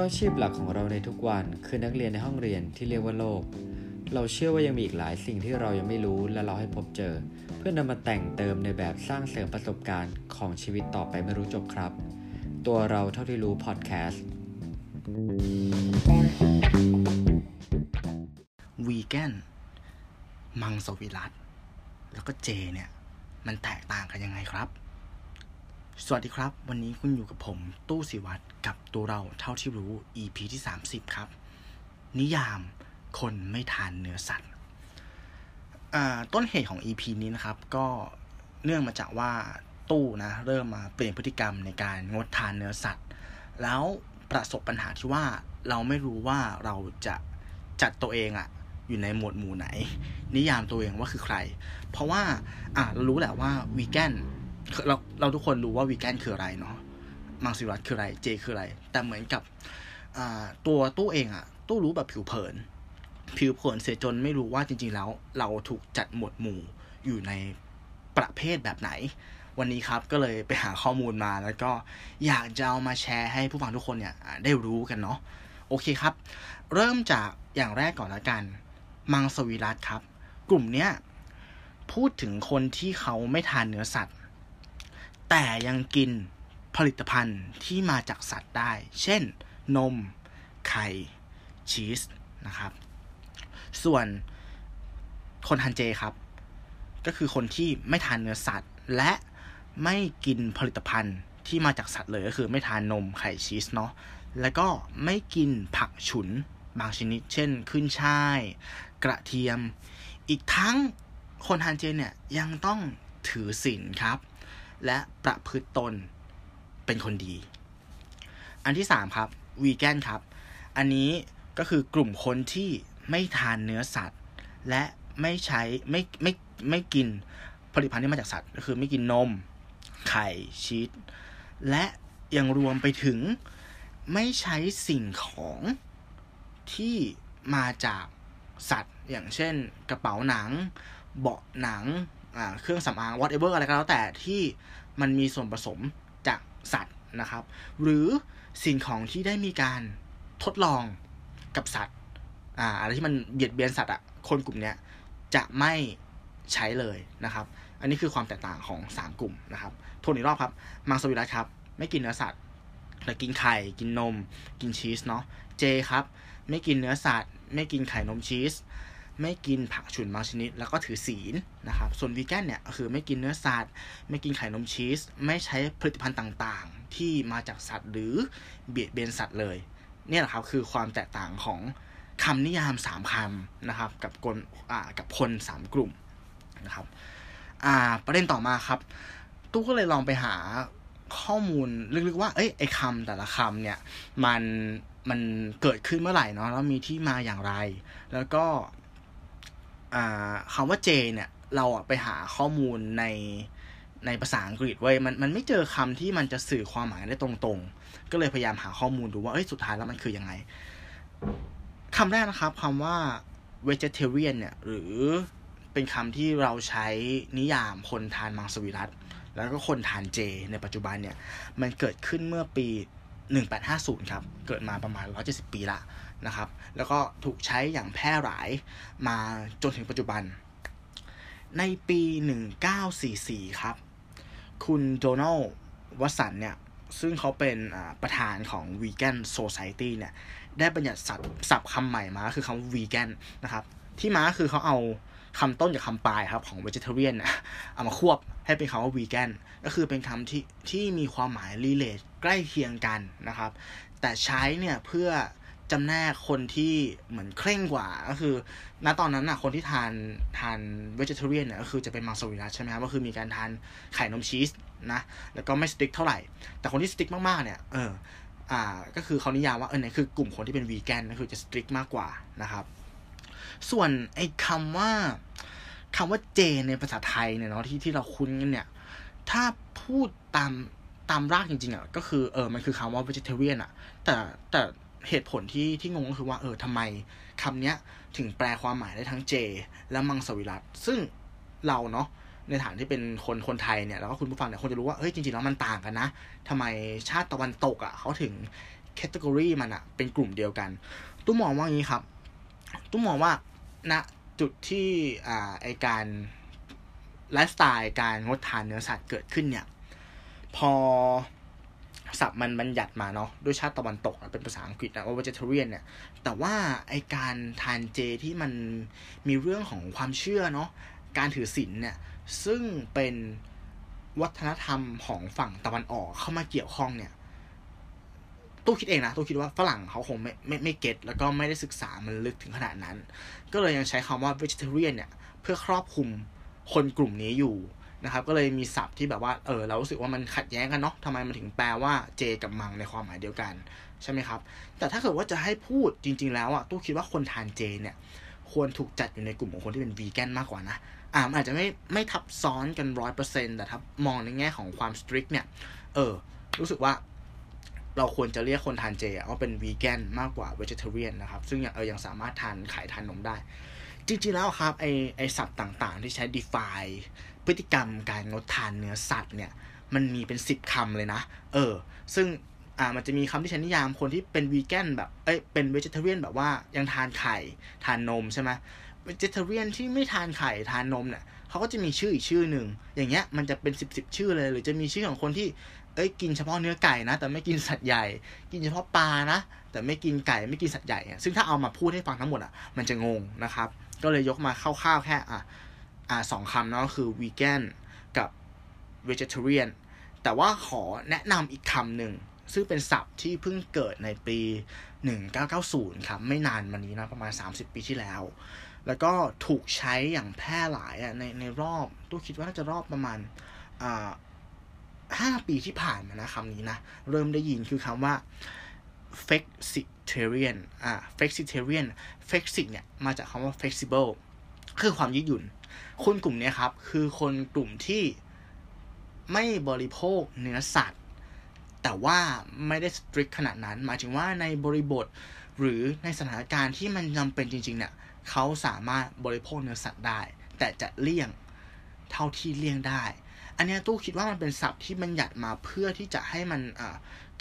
ราะอาชีพหลักของเราในทุกวันคือนักเรียนในห้องเรียนที่เรียกว่าโลกเราเชื่อว่ายังมีอีกหลายสิ่งที่เรายังไม่รู้และเราให้พบเจอเพื่อนำมาแต่งเติมในแบบสร้างเสริมประสบการณ์ของชีวิตต่อไปไม่รู้จบครับตัวเราเท่าที่รู้พอดแคสต์วีแกนมังสวิรัติแล้วก็เจเนี่ยมันแตกต่างกันยังไงครับสวัสดีครับวันนี้คุณอยู่กับผมตู้ศิวัตรกับตัวเราเท่าที่รู้ EP ที่30ครับนิยามคนไม่ทานเนื้อสัตว์ต้นเหตุของ EP นี้นะครับก็เนื่องมาจากว่าตู้นะเริ่มมาเปลี่ยนพฤติกรรมในการงดทานเนื้อสัตว์แล้วประสบปัญหาที่ว่าเราไม่รู้ว่าเราจะจัดตัวเองอะอยู่ในหมวดหมู่ไหนนิยามตัวเองว่าคือใครเพราะว่าเรารู้แหละว่าวีแกนเราทุกคนรู้ว่าวีแกนคืออะไรเนาะมังสวิรัติคืออะไรเจคืออะไรแต่เหมือนกับตัวตู้เองอะตู้รู้แบบผิวเผินเสียจนไม่รู้ว่าจริงๆแล้วเราถูกจัดหมวดหมู่อยู่ในประเภทแบบไหนวันนี้ครับก็เลยไปหาข้อมูลมาแล้วก็อยากจะเอามาแชร์ให้ผู้ฟังทุกคนเนี่ยได้รู้กันเนาะโอเคครับเริ่มจากอย่างแรกก่อนละกันมังสวิรัติครับกลุ่มเนี้ยพูดถึงคนที่เขาไม่ทานเนื้อสัตว์แต่ยังกินผลิตภัณฑ์ที่มาจากสัตว์ได้เช่นนมไข่ชีสนะครับส่วนคนทานเจครับก็คือคนที่ไม่ทานเนื้อสัตว์และไม่กินผลิตภัณฑ์ที่มาจากสัตว์เลยก็คือไม่ทานนมไข่ชีสเนาะแล้วก็ไม่กินผักฉุนบางชนิดเช่นขึ้นช่ายกระเทียมอีกทั้งคนทานเจเนี่ยยังต้องถือศีลครับและประพฤติตนเป็นคนดีอันที่3ครับวีแกนครับอันนี้ก็คือกลุ่มคนที่ไม่ทานเนื้อสัตว์และไม่กินผลิตภัณฑ์ที่มาจากสัตว์ก็คือไม่กินนมไข่ชีสและยังรวมไปถึงไม่ใช้สิ่งของที่มาจากสัตว์อย่างเช่นกระเป๋าหนังเบาะหนังเครื่องสำอาง whatever อะไรก็แล้วแต่ที่มันมีส่วนผสมจากสัตว์นะครับหรือสิ่งของที่ได้มีการทดลองกับสัตว์อะไรที่มันเบียดเบียนสัตว์อ่ะคนกลุ่มเนี้ยจะไม่ใช้เลยนะครับอันนี้คือความแตกต่างของ3กลุ่มนะครับทวนอีกรอบครับมังสวิรัติครับไม่กินเนื้อสัตว์แต่กินไข่กินนมกินชีสเนาะเจครับไม่กินเนื้อสัตว์ไม่กินไข่นมชีสไม่กินผักฉุนบางชนิดแล้วก็ถือศีลนะครับส่วนวีแกนเนี่ยคือไม่กินเนื้อสัตว์ไม่กินไข่นมชีสไม่ใช้ผลิตภัณฑ์ต่างๆที่มาจากสัตว์หรือเบียดเบียนสัตว์เลยเนี่ยแหละครับคือความแตกต่างของคำนิยาม3คำนะครับกับคน3กลุ่มนะครับประเด็นต่อมาครับตู้ก็เลยลองไปหาข้อมูลลึกๆว่าเอ้ยไอ้คำแต่ละคำเนี่ยมันเกิดขึ้นเมื่อไหร่เนาะแล้วมีที่มาอย่างไรแล้วก็คำว่าเจเนี่ยเราไปหาข้อมูลในภาษาอังกฤษไว้มันไม่เจอคำที่มันจะสื่อความหมายได้ตรงๆก็เลยพยายามหาข้อมูลดูว่าเอ้ยสุดท้ายแล้วมันคือยังไงคำแรกนะครับคำว่า vegetarian เนี่ยหรือเป็นคำที่เราใช้นิยามคนทานมังสวิรัติแล้วก็คนทานเจในปัจจุบันเนี่ยมันเกิดขึ้นเมื่อปี1850ครับเกิดมาประมาณ170ปีละนะครับแล้วก็ถูกใช้อย่างแพร่หลายมาจนถึงปัจจุบันในปี1944ครับคุณโดนัลด์วัตสันเนี่ยซึ่งเขาเป็นประธานของ Vegan Society เนี่ยได้บัญญัติศัพท์คำใหม่มาคือคำว่า Vegan นะครับที่มาคือเขาเอาคำต้นกับคำปลายครับของ Vegetarian นะเอามาควบให้เป็นคำว่า Vegan ก็คือเป็นคำที่มีความหมาย relate ใกล้เคียงกันนะครับแต่ใช้เนี่ยเพื่อจำแนกคนที่เหมือนเคร่งกว่าก็คือณตอนนั้นน่ะคนที่ทาน Vegetarian เนี่ยก็คือจะเป็นมังสวิรัติใช่ไหมครับก็คือมีการทานไข่นมชีสนะแล้วก็ไม่สติ๊กเท่าไหร่แต่คนที่สติ๊กมากๆเนี่ยก็คือเขานิยามว่าเนี่ยคือกลุ่มคนที่เป็นวีแกนก็คือจะสติ๊กมากกว่านะครับส่วนไอ้คำว่าเจในภาษาไทยเนี่ยเนาะที่เราคุ้นกันเนี่ยถ้าพูดตามรากจริงๆอ่ะก็คือมันคือคำว่า Vegetarian อ่ะแต่เหตุผลที่งงก็คือว่าทำไมคำเนี้ยถึงแปลความหมายได้ทั้งเจและมังสวิรัติซึ่งเราเนาะในฐานที่เป็นคนไทยเนี่ยแล้วก็คุณผู้ฟังเนี่ยคงจะรู้ว่าเฮ้ยจริงๆแล้วมันต่างกันนะทำไมชาติตะวันตกอ่ะเขาถึง แคตตากรีมันอะเป็นกลุ่มเดียวกันตุ้มมองว่าอย่างนี้ครับตุ้มมองว่าณจุดที่ไอการไลฟ์สไตล์การงดทานเนื้อสัตว์เกิดขึ้นเนี่ยพอศัพท์มันบัญญัติมาเนาะด้วยชาติตะวันตกเป็นภาษาอังกฤษนะว่า vegetarian เนี่ยแต่ว่าไอการทานเจที่มันมีเรื่องของความเชื่อเนาะการถือศีลเนี่ยซึ่งเป็นวัฒนธรรมของฝั่งตะวันออกเข้ามาเกี่ยวข้องเนี่ยตู้คิดเองนะตู้คิดว่าฝรั่งเขาคงไม่เก็ตแล้วก็ไม่ได้ศึกษามันลึกถึงขนาดนั้นก็เลยยังใช้คำว่า vegetarian เนี่ยเพื่อครอบคลุมคนกลุ่มนี้อยู่นะครับก็เลยมีศัพท์ที่แบบว่าเรารู้สึกว่ามันขัดแย้งกันเนาะทำไมมันถึงแปลว่าเจกับมังในความหมายเดียวกันใช่ไหมครับแต่ถ้าเกิดว่าจะให้พูดจริงๆแล้วอ่ะตู้คิดว่าคนทานเจเนี่ยควรถูกจัดอยู่ในกลุ่มของคนที่เป็นวีแกนมากกว่านะมันอาจจะไม่ทับซ้อนกัน 100% แต่ถ้ามองในแง่ของความสตริกเนี่ยรู้สึกว่าเราควรจะเรียกคนทานเจว่าเป็นวีแกนมากกว่าเวจิเทเรียนนะครับซึ่งยังสามารถทานไข่ทานนมได้จริงๆแล้วครับไอศัพท์ต่างๆที่ใช้ define พฤติกรรมการงดทานเนื้อสัตว์เนี่ยมันมีเป็น10คำเลยนะซึ่งมันจะมีคำที่ใช้นิยามคนที่เป็นวีแกนแบบเป็นเวจิเทเรียนแบบว่ายังทานไข่ทานนมใช่ไหมเวจิเทเรียนที่ไม่ทานไข่ทานนมเนี่ยเขาก็จะมีชื่ออีกชื่อหนึ่งอย่างเงี้ยมันจะเป็น10ชื่อเลยหรือจะมีชื่อของคนที่กินเฉพาะเนื้อไก่นะแต่ไม่กินสัตว์ใหญ่กินเฉพาะปลานะแต่ไม่กินไก่ไม่กินสัตว์ใหญ่ซึ่งถ้าเอามาพูดให้ฟังทั้งหมดอ่ะมันจะงงนะครับก็เลยยกมาคร่าวๆแค่2คำเนาะคือ vegan กับ vegetarian แต่ว่าขอแนะนำอีกคำหนึ่งซึ่งเป็นศัพท์ที่เพิ่งเกิดในปี1990ครับไม่นานมานี้นะประมาณ30ปีที่แล้วแล้วก็ถูกใช้อย่างแพร่หลายในรอบตู้คิดว่าน่าจะรอบประมาณ5 ปีที่ผ่านมานะคำนี้นะเริ่มได้ยินคือคำว่า flexitarian flexitarian flexit เนี่ยมาจากคำว่า flexible คือความยืดหยุ่นคนกลุ่มนี้ครับคือคนกลุ่มที่ไม่บริโภคเนื้อสัตว์แต่ว่าไม่ได้ strict ขนาดนั้นหมายถึงว่าในบริบทหรือในสถานการณ์ที่มันจำเป็นจริงๆเนี่ยเขาสามารถบริโภคเนื้อสัตว์ได้แต่จะเลี่ยงเท่าที่เลี่ยงได้อันนี้ตู้คิดว่ามันเป็นศัพท์ที่บัญญัติมาเพื่อที่จะให้มัน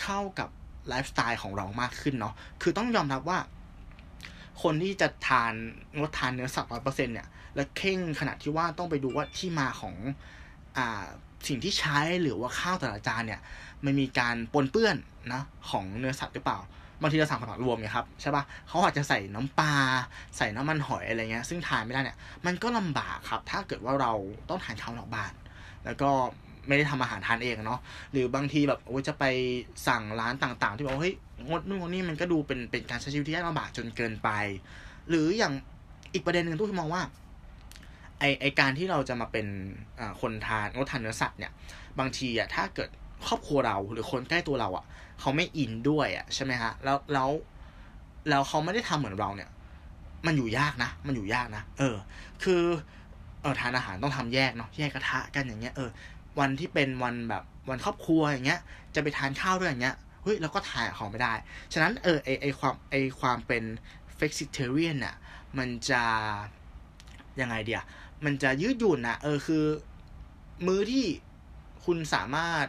เข้ากับไลฟ์สไตล์ของเรามากขึ้นเนาะคือต้องยอมรับว่าคนที่จะงดทานเนื้อสัตว์ 100% เนี่ยและเข่งขนาดที่ว่าต้องไปดูว่าที่มาของสิ่งที่ใช้หรือว่าข้าวแต่ละจานเนี่ยมันมีการปนเปื้อนนะของเนื้อสัตว์หรือเปล่าบางทีเราสั่งผักรวมเนี่ยครับใช่ป่ะเขาอาจจะใส่น้ำปลาใส่น้ำมันหอยอะไรเงี้ยซึ่งทานไม่ได้เนี่ยมันก็ลำบากครับถ้าเกิดว่าเราต้องทานข้าวนอกบ้านแล้วก็ไม่ได้ทำอาหารทานเองเนาะหรือบางทีแบบจะไปสั่งร้านต่างๆที่บอกเฮ้ยงดนู่นงดนี่มันก็ดูเป็นการใช้ชีวิตที่ลำบากจนเกินไปหรืออย่างอีกประเด็นหนึ่งตู้มองว่าไอการที่เราจะมาเป็นคนทานงดทานเนื้อสัตว์เนี่ยบางทีอะถ้าเกิดครอบครัวเราหรือคนใกล้ตัวเราอะเขาไม่อินด้วยอะใช่ไหมฮะแล้วเขาไม่ได้ทำเหมือนเราเนี่ยมันอยู่ยากนะคือทานอาหารต้องทำแยกเนาะแยกกระทะกันอย่างเงี้ยวันที่เป็นวันแบบวันครอบครัวอย่างเงี้ยจะไปทานข้าวด้วยอย่างเงี้ยเฮ้ยเราก็ทานของไม่ได้ฉะนั้นไอความเป็น flexitarian น่ะมันจะยังไงเดียวมันจะยืดหยุ่นนะคือมื้อที่คุณสามารถ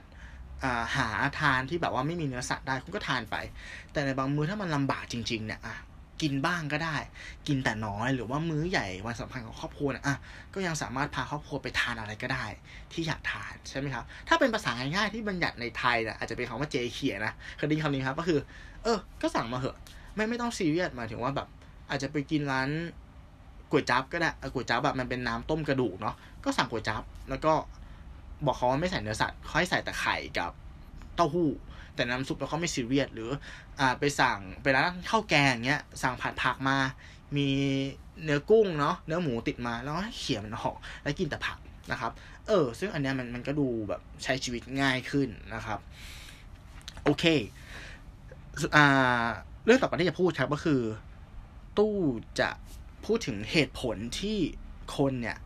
หาทานที่แบบว่าไม่มีเนื้อสัตว์ได้คุณก็ทานไปแต่ในบางมื้อถ้ามันลำบากจริงๆเนี่ยกินบ้างก็ได้กินแต่น้อยหรือว่ามื้อใหญ่วันสำคัญของครอบครัวนะก็ยังสามารถพาครอบครัวไปทานอะไรก็ได้ที่อยากทานใช่ไหมครับถ้าเป็นภาษาง่ายๆที่บัญญัติในไทยนะอาจจะเป็นคำว่าเจเขียนะเคยได้ยินคำนี้ครับก็คือก็สั่งมาเหอะไม่ต้องซีเรียสหมายถึงว่าแบบอาจจะไปกินร้านก๋วยจั๊บก็ได้ก๋วยจั๊บแบบมันเป็นน้ำต้มกระดูกเนาะก็สั่งก๋วยจั๊บแล้วก็บอกเขาว่าไม่ใส่เนื้อสัตว์ค่อยใส่แต่ไข่กับเต้าหู้แต่น้ำซุปแล้วก็ไม่ซีเรียสหรือไปสั่งไปร้านข้าวแกงอย่างเงี้ยสั่งผัดผักมามีเนื้อกุ้งเนาะเนื้อหมูติดมาแล้วก็เขี่ยมันออกแล้วกินแต่ผักนะครับซึ่งอันเนี้ยมันก็ดูแบบใช้ชีวิตง่ายขึ้นนะครับโอเคเรื่องต่อไปที่จะพูดครับก็คือตู้จะพูดถึงเหตุผลที่คนเนี่ย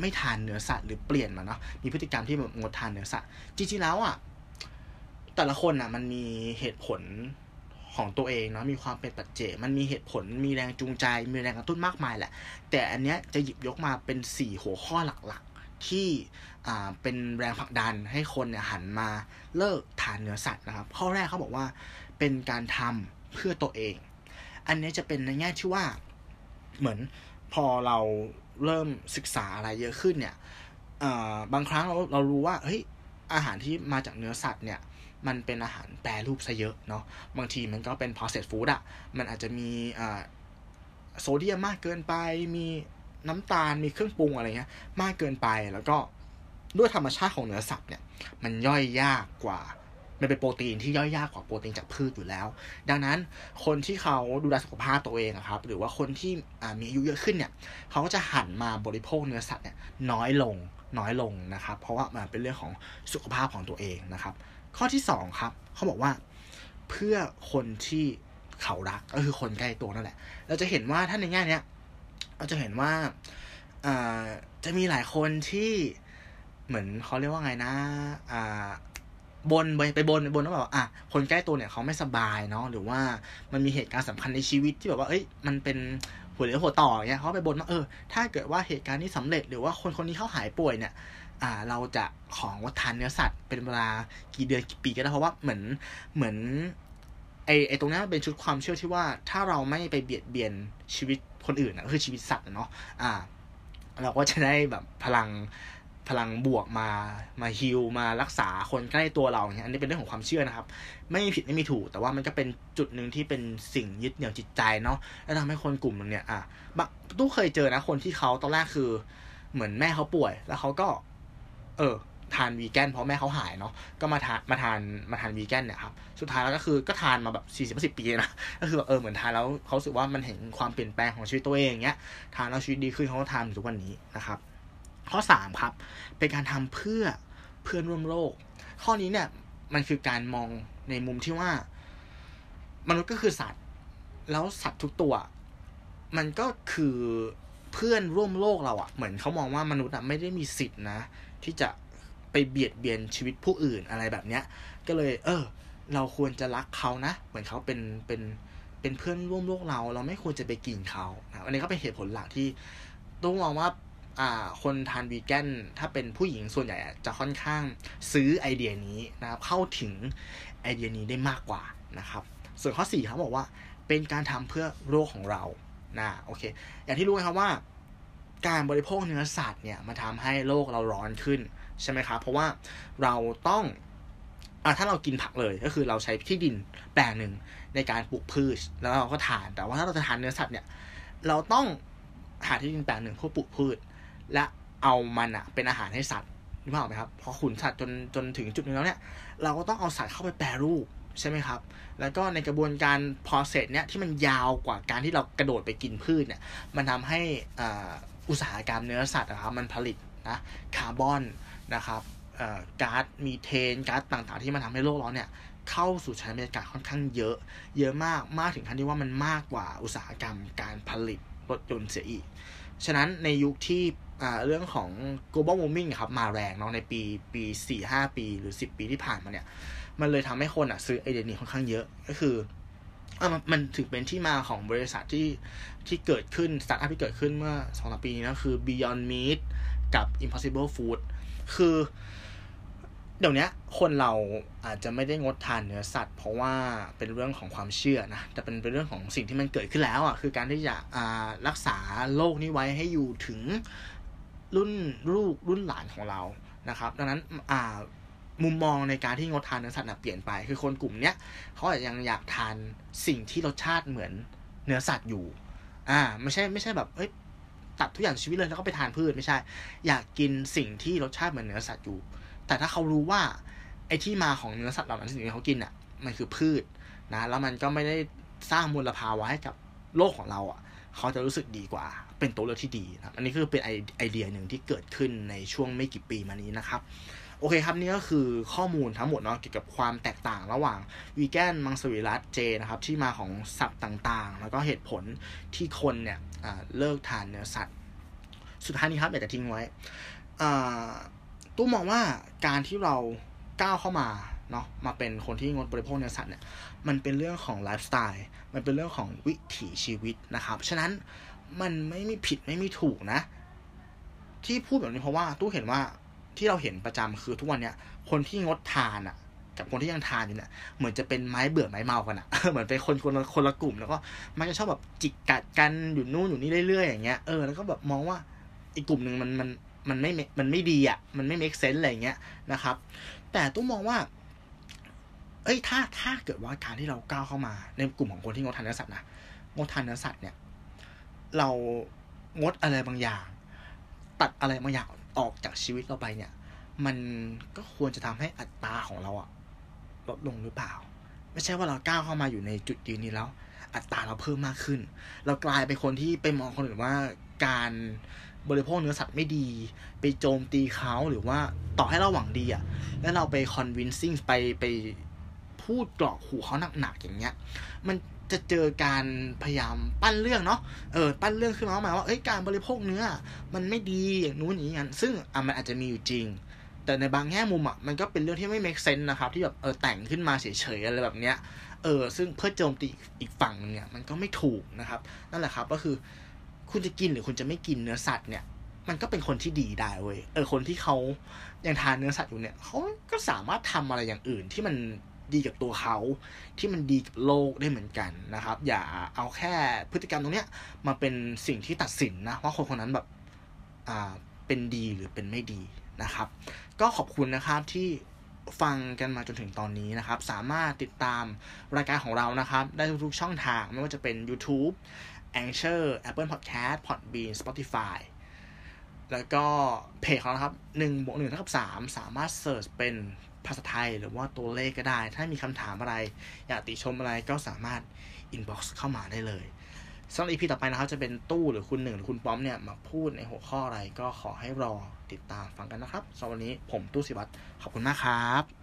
ไม่ทานเนื้อสัตว์หรือเปลี่ยนมาเนาะมีพฤติกรรมที่แบบงดทานเนื้อสัตว์จริงๆแล้วอ่ะแต่ละคนน่ะมันมีเหตุผลของตัวเองเนาะมีความเป็นปัจเจกมันมีเหตุผลมีแรงจูงใจมีแรงกระตุ้นมากมายแหละแต่อันเนี้ยจะหยิบยกมาเป็น4หัวข้อหลักๆ ที่เป็นแรงผลักดันให้คนเนี่ยหันมาเลิกทานเนื้อสัตว์นะครับข้อแรกเขาบอกว่าเป็นการทำเพื่อตัวเองอันนี้จะเป็นในแง่ที่ว่าเหมือนพอเราเริ่มศึกษาอะไรเยอะขึ้นเนี่ยบางครั้งเรารู้ว่าเฮ้ยอาหารที่มาจากเนื้อสัตว์เนี่ยมันเป็นอาหารแปรรูปซะเยอะเนาะบางทีมันก็เป็น processed food อ่ะมันอาจจะมีโซเดียมมากเกินไปมีน้ำตาลมีเครื่องปรุงอะไรเงี้ยมากเกินไปแล้วก็ด้วยธรรมชาติของเนื้อสัตว์เนี่ยมันย่อยยากกว่ามันเป็นโปรตีนที่ย่อยยากกว่าโปรตีนจากพืชอยู่แล้วดังนั้นคนที่เขาดูแลสุขภาพตัวเองครับหรือว่าคนที่มีอายุเยอะขึ้นเนี่ยเขาก็จะหันมาบริโภคเนื้อสัตว์เนี่ยน้อยลงนะครับเพราะว่ามันเป็นเรื่องของสุขภาพของตัวเองนะครับข้อที่2ครับเขาบอกว่าเพื่อคนที่เขารักก็คือคนใกล้ตัวนั่นแหละเราจะเห็นว่าถ้าในแง่เนี้ยเราจะเห็นว่าจะมีหลายคนที่เหมือนเขาเรียกว่าไงนะบนว่าแบบคนใกล้ตัวเนี่ยเขาไม่สบายเนาะหรือว่ามันมีเหตุการณ์สำคัญในชีวิตที่แบบว่าเอ้ยมันเป็นหัวเรือหัวต่ออย่างเงี้ยเขาไปบนว่าถ้าเกิดว่าเหตุการณ์นี้สำเร็จหรือว่าคนคนนี้เขาหายป่วยเนี่ยเราจะของวัฏทานเนื้อสัตว์เป็นเวลากี่เดือนกี่ปีก็ได้เพราะว่าเหมือนไอ้ตรงนี้มันเป็นชุดความเชื่อที่ว่าถ้าเราไม่ไปเบียดเบียนชีวิตคนอื่นนะคือชีวิตสัตว์เนาะเราก็จะได้แบบพลังบวกมาฮีลมารักษาคนใกล้ตัวเราเนี่ยอันนี้เป็นเรื่องของความเชื่อนะครับไม่มีผิดไม่มีถูกแต่ว่ามันก็เป็นจุดนึงที่เป็นสิ่งยึดเหนี่ยวจิตใจเนาะแล้วทำให้คนกลุ่มนึงเนี่ยตู้เคยเจอนะคนที่เขาตอนแรกคือเหมือนแม่เขาป่วยแล้วเขาก็ทานวีแกนเพราะแม่เขาหายเนาะก็มาทานวีแกนเนี่ยครับสุดท้ายแล้วก็คือก็ทานมาแบบ40-50 ปีนะก็คือแบบเหมือนทานแล้วเขารู้สึกว่ามันเห็นความเปลี่ยนแปลงของชีวิตตัวเองอย่างเงี้ยทานแล้วชีวิตดีขึ้นเขาก็ทานอยู่ทุกวันนี้นะครับข้อ3ครับเป็นการทำเพื่อเพื่อนร่วมโลกข้อนี้เนี่ยมันคือการมองในมุมที่ว่ามนุษย์ก็คือสัตว์แล้วสัตว์ทุกตัวมันก็คือเพื่อนร่วมโลกเราอ่ะเหมือนเขามองว่ามนุษย์อ่ะไม่ได้มีสิทธินะที่จะไปเบียดเบียนชีวิตผู้อื่นอะไรแบบเนี้ยก็เลยเราควรจะรักเขานะเหมือนเขาเป็นเพื่อนร่วมโลกเราไม่ควรจะไปกินเขานะอันนี้ก็เป็นเหตุผลหลักที่ต้องมองว่าคนทานวีแกนถ้าเป็นผู้หญิงส่วนใหญ่จะค่อนข้างซื้อไอเดียนี้นะครับเข้าถึงไอเดียนี้ได้มากกว่านะครับส่วนข้อ4เขาบอกว่าเป็นการทำเพื่อโลกของเรานะโอเคอย่างที่รู้นะครับว่าการบริโภคเนื้อสัตว์เนี่ยมันทำให้โลกเราร้อนขึ้นใช่ไหมครับเพราะว่าเราต้องถ้าเรากินผักเลยก็คือเราใช้ที่ดินแปลงหนึ่งในการปลูกพืชแล้วเราก็ทานแต่ว่าถ้าเราจะทานเนื้อสัตว์เนี่ยเราต้องหาที่ดินแปลงหนึ่งเพื่อปลูกพืชและเอามันอะเป็นอาหารให้สัตว์รู้เปล่าไหมครับพอขุนสัตว์จนถึงจุดนึงแล้วเนี่ยเราก็ต้องเอาสัตว์เข้าไปแปรรูปใช่ไหมครับแล้วก็ในกระบวนการ process เนี่ยที่มันยาวกว่าการที่เรากระโดดไปกินพืชเนี่ยมันทำให้อุตสาหกรรมเนื้อสัตว์นะครับมันผลิตนะคาร์บอนนะครับก๊าซมีเทนก๊าซต่างๆที่มันทำให้โลกร้อนเนี่ยเข้าสู่ชั้นบรรยากาศค่อนข้างเยอะมากถึงขั้นที่ว่ามันมากกว่าอุตสาหกรรมการผลิตรถยนต์เสียอีกฉะนั้นในยุคที่เรื่องของ global warming ครับมาแรงเนาะในปี 4-5 ปีหรือ10ปีที่ผ่านมาเนี่ยมันเลยทำให้คนซื้อไอเดียนี้ค่อนข้างเยอะก็คือมันถึงเป็นที่มาของบริษัทที่เกิดขึ้นสตาร์ทอัพที่เกิดขึ้นเมื่อ 2-3 ปีนี้นะคือ Beyond Meat กับ Impossible Food คือเดี๋ยวนี้คนเราอาจจะไม่ได้งดทานเนื้อสัตว์เพราะว่าเป็นเรื่องของความเชื่อนะแต่เป็นเรื่องของสิ่งที่มันเกิดขึ้นแล้วคือการที่จะรักษาโลกนี้ไว้ให้อยู่ถึงรุ่นลูกรุ่นหลานของเรานะครับดังนั้นมุมมองในการที่งดทานเนื้อสัตว์เปลี่ยนไปคือคนกลุ่มเนี้ยเขาอาจจะยังอยากทานสิ่งที่รสชาติเหมือนเนื้อสัตว์อยู่ไม่ใช่แบบเอ้ยตัดทุกอย่างชีวิตเลยแล้วก็ไปทานพืชไม่ใช่อยากกินสิ่งที่รสชาติเหมือนเนื้อสัตว์อยู่แต่ถ้าเขารู้ว่าไอ้ที่มาของเนื้อสัตว์เหล่านั้นสิ่งที่เขากินมันคือพืชนะแล้วมันก็ไม่ได้สร้างมลภาวะให้กับโลกของเราเขาจะรู้สึกดีกว่าเป็นตัวเลือกที่ดีนะอันนี้คือเป็นไอเดียหนึ่งที่เกิดขึ้นในช่วงไม่กี่ปีมานี้นะครับโอเคครับนี่ก็คือข้อมูลทั้งหมดเนาะเกี่ยวกับความแตกต่างระหว่างวีแกนมังสวิรัติเจนะครับที่มาของสัตว์ต่างๆแล้วก็เหตุผลที่คนเนี่ยเลิกทานเนื้อสัตว์สุดท้ายนี้ครับอยากจะทิ้งไว้ตู้มองว่าการที่เราก้าวเข้ามาเนาะมาเป็นคนที่งดบริโภคเนื้อสัตว์เนี่ยมันเป็นเรื่องของไลฟ์สไตล์มันเป็นเรื่องของวิถีชีวิตนะครับฉะนั้นมันไม่มีผิดไม่มีถูกนะ ที่พูดแบบนี้เพราะว่าตู้เห็นว่าที่เราเห็นประจำคือทุกวันเนี้ยคนที่งดทานอ่ะกับคนที่ยังทานอยู่เนี่ยเหมือนจะเป็นไม้เบื่อไม้เมากันอ่ะ เหมือนเป็นคนละกลุ่มแล้วก็มันจะชอบแบบจิกกัดกันอยู่นู่นอยู่นี่เรื่อยๆอย่างเงี้ยแล้วก็แบบมองว่าอีกกลุ่มหนึ่งมันไม่ดีอ่ะมันไม่ make sense อะไรอย่างเงี้ยนะครับแต่ตู้มองว่าเอ้ยถ้าเกิดว่าการที่เราก้าวเข้ามาในกลุ่มของคนที่งดทานเนื้อสัตว์นะงดทานเนื้อสัตว์เนี่ยเรางดอะไรบางอย่างตัดอะไรบางอย่างออกจากชีวิตเราไปเนี่ยมันก็ควรจะทำให้อัตราของเราอะลดลงหรือเปล่าไม่ใช่ว่าเราก้าวเข้ามาอยู่ในจุดยืนนี้แล้วอัตราเราเพิ่มมากขึ้นเรากลายเป็นคนที่ไปมองคนอื่นว่าการบริโภคเนื้อสัตว์ไม่ดีไปโจมตีเขาหรือว่าต่อให้เราหวังดีอะแล้วเราไป convincing ไปพูดกรอกหูเขาหนักๆอย่างเงี้ยมันจะเจอการพยายามปั้นเรื่องเนาะปั้นเรื่องขึ้นมาว่าการบริโภคเนื้อมันไม่ดีอย่างนู้นอย่างนั้นซึ่งมันอาจจะมีอยู่จริงแต่ในบางแง่มุมมันก็เป็นเรื่องที่ไม่ make sense นะครับที่แบบแต่งขึ้นมาเฉยๆอะไรแบบเนี้ยซึ่งเพื่อโจมตีอีกฝั่งนึงเนี่ยมันก็ไม่ถูกนะครับนั่นแหละครับก็คือคุณจะกินหรือคุณจะไม่กินเนื้อสัตว์เนี่ยมันก็เป็นคนที่ดีได้เว้ยคนที่เขายังทานเนื้อสัตว์อยู่เนี่ยเขาก็สามารถทำอะไรอย่างอื่นที่มันดีกับตัวเขาที่มันดีกับโลกได้เหมือนกันนะครับอย่าเอาแค่พฤติกรรมตรงเนี้ยมาเป็นสิ่งที่ตัดสินนะว่าคนคนนั้นแบบเป็นดีหรือเป็นไม่ดีนะครับก็ขอบคุณนะครับที่ฟังกันมาจนถึงตอนนี้นะครับสามารถติดตามรายการของเรานะครับได้ทุกช่องทางไม่ว่าจะเป็น YouTube Anchor Apple Podcast Podbean Spotify แล้วก็เพจของเราครับ 1+1=3 สามารถเสิร์ชเป็นภาษาไทยหรือว่าตัวเลขก็ได้ถ้ามีคำถามอะไรอยากติชมอะไรก็สามารถ inbox เข้ามาได้เลยสำหรับ EP ต่อไปนะครับจะเป็นตู้หรือคุณหนึ่งหรือคุณป้อมเนี่ยมาพูดในหัวข้ออะไรก็ขอให้รอติดตามฟังกันนะครับสำหรับวันนี้ผมตู้ศิวัตรขอบคุณมากครับ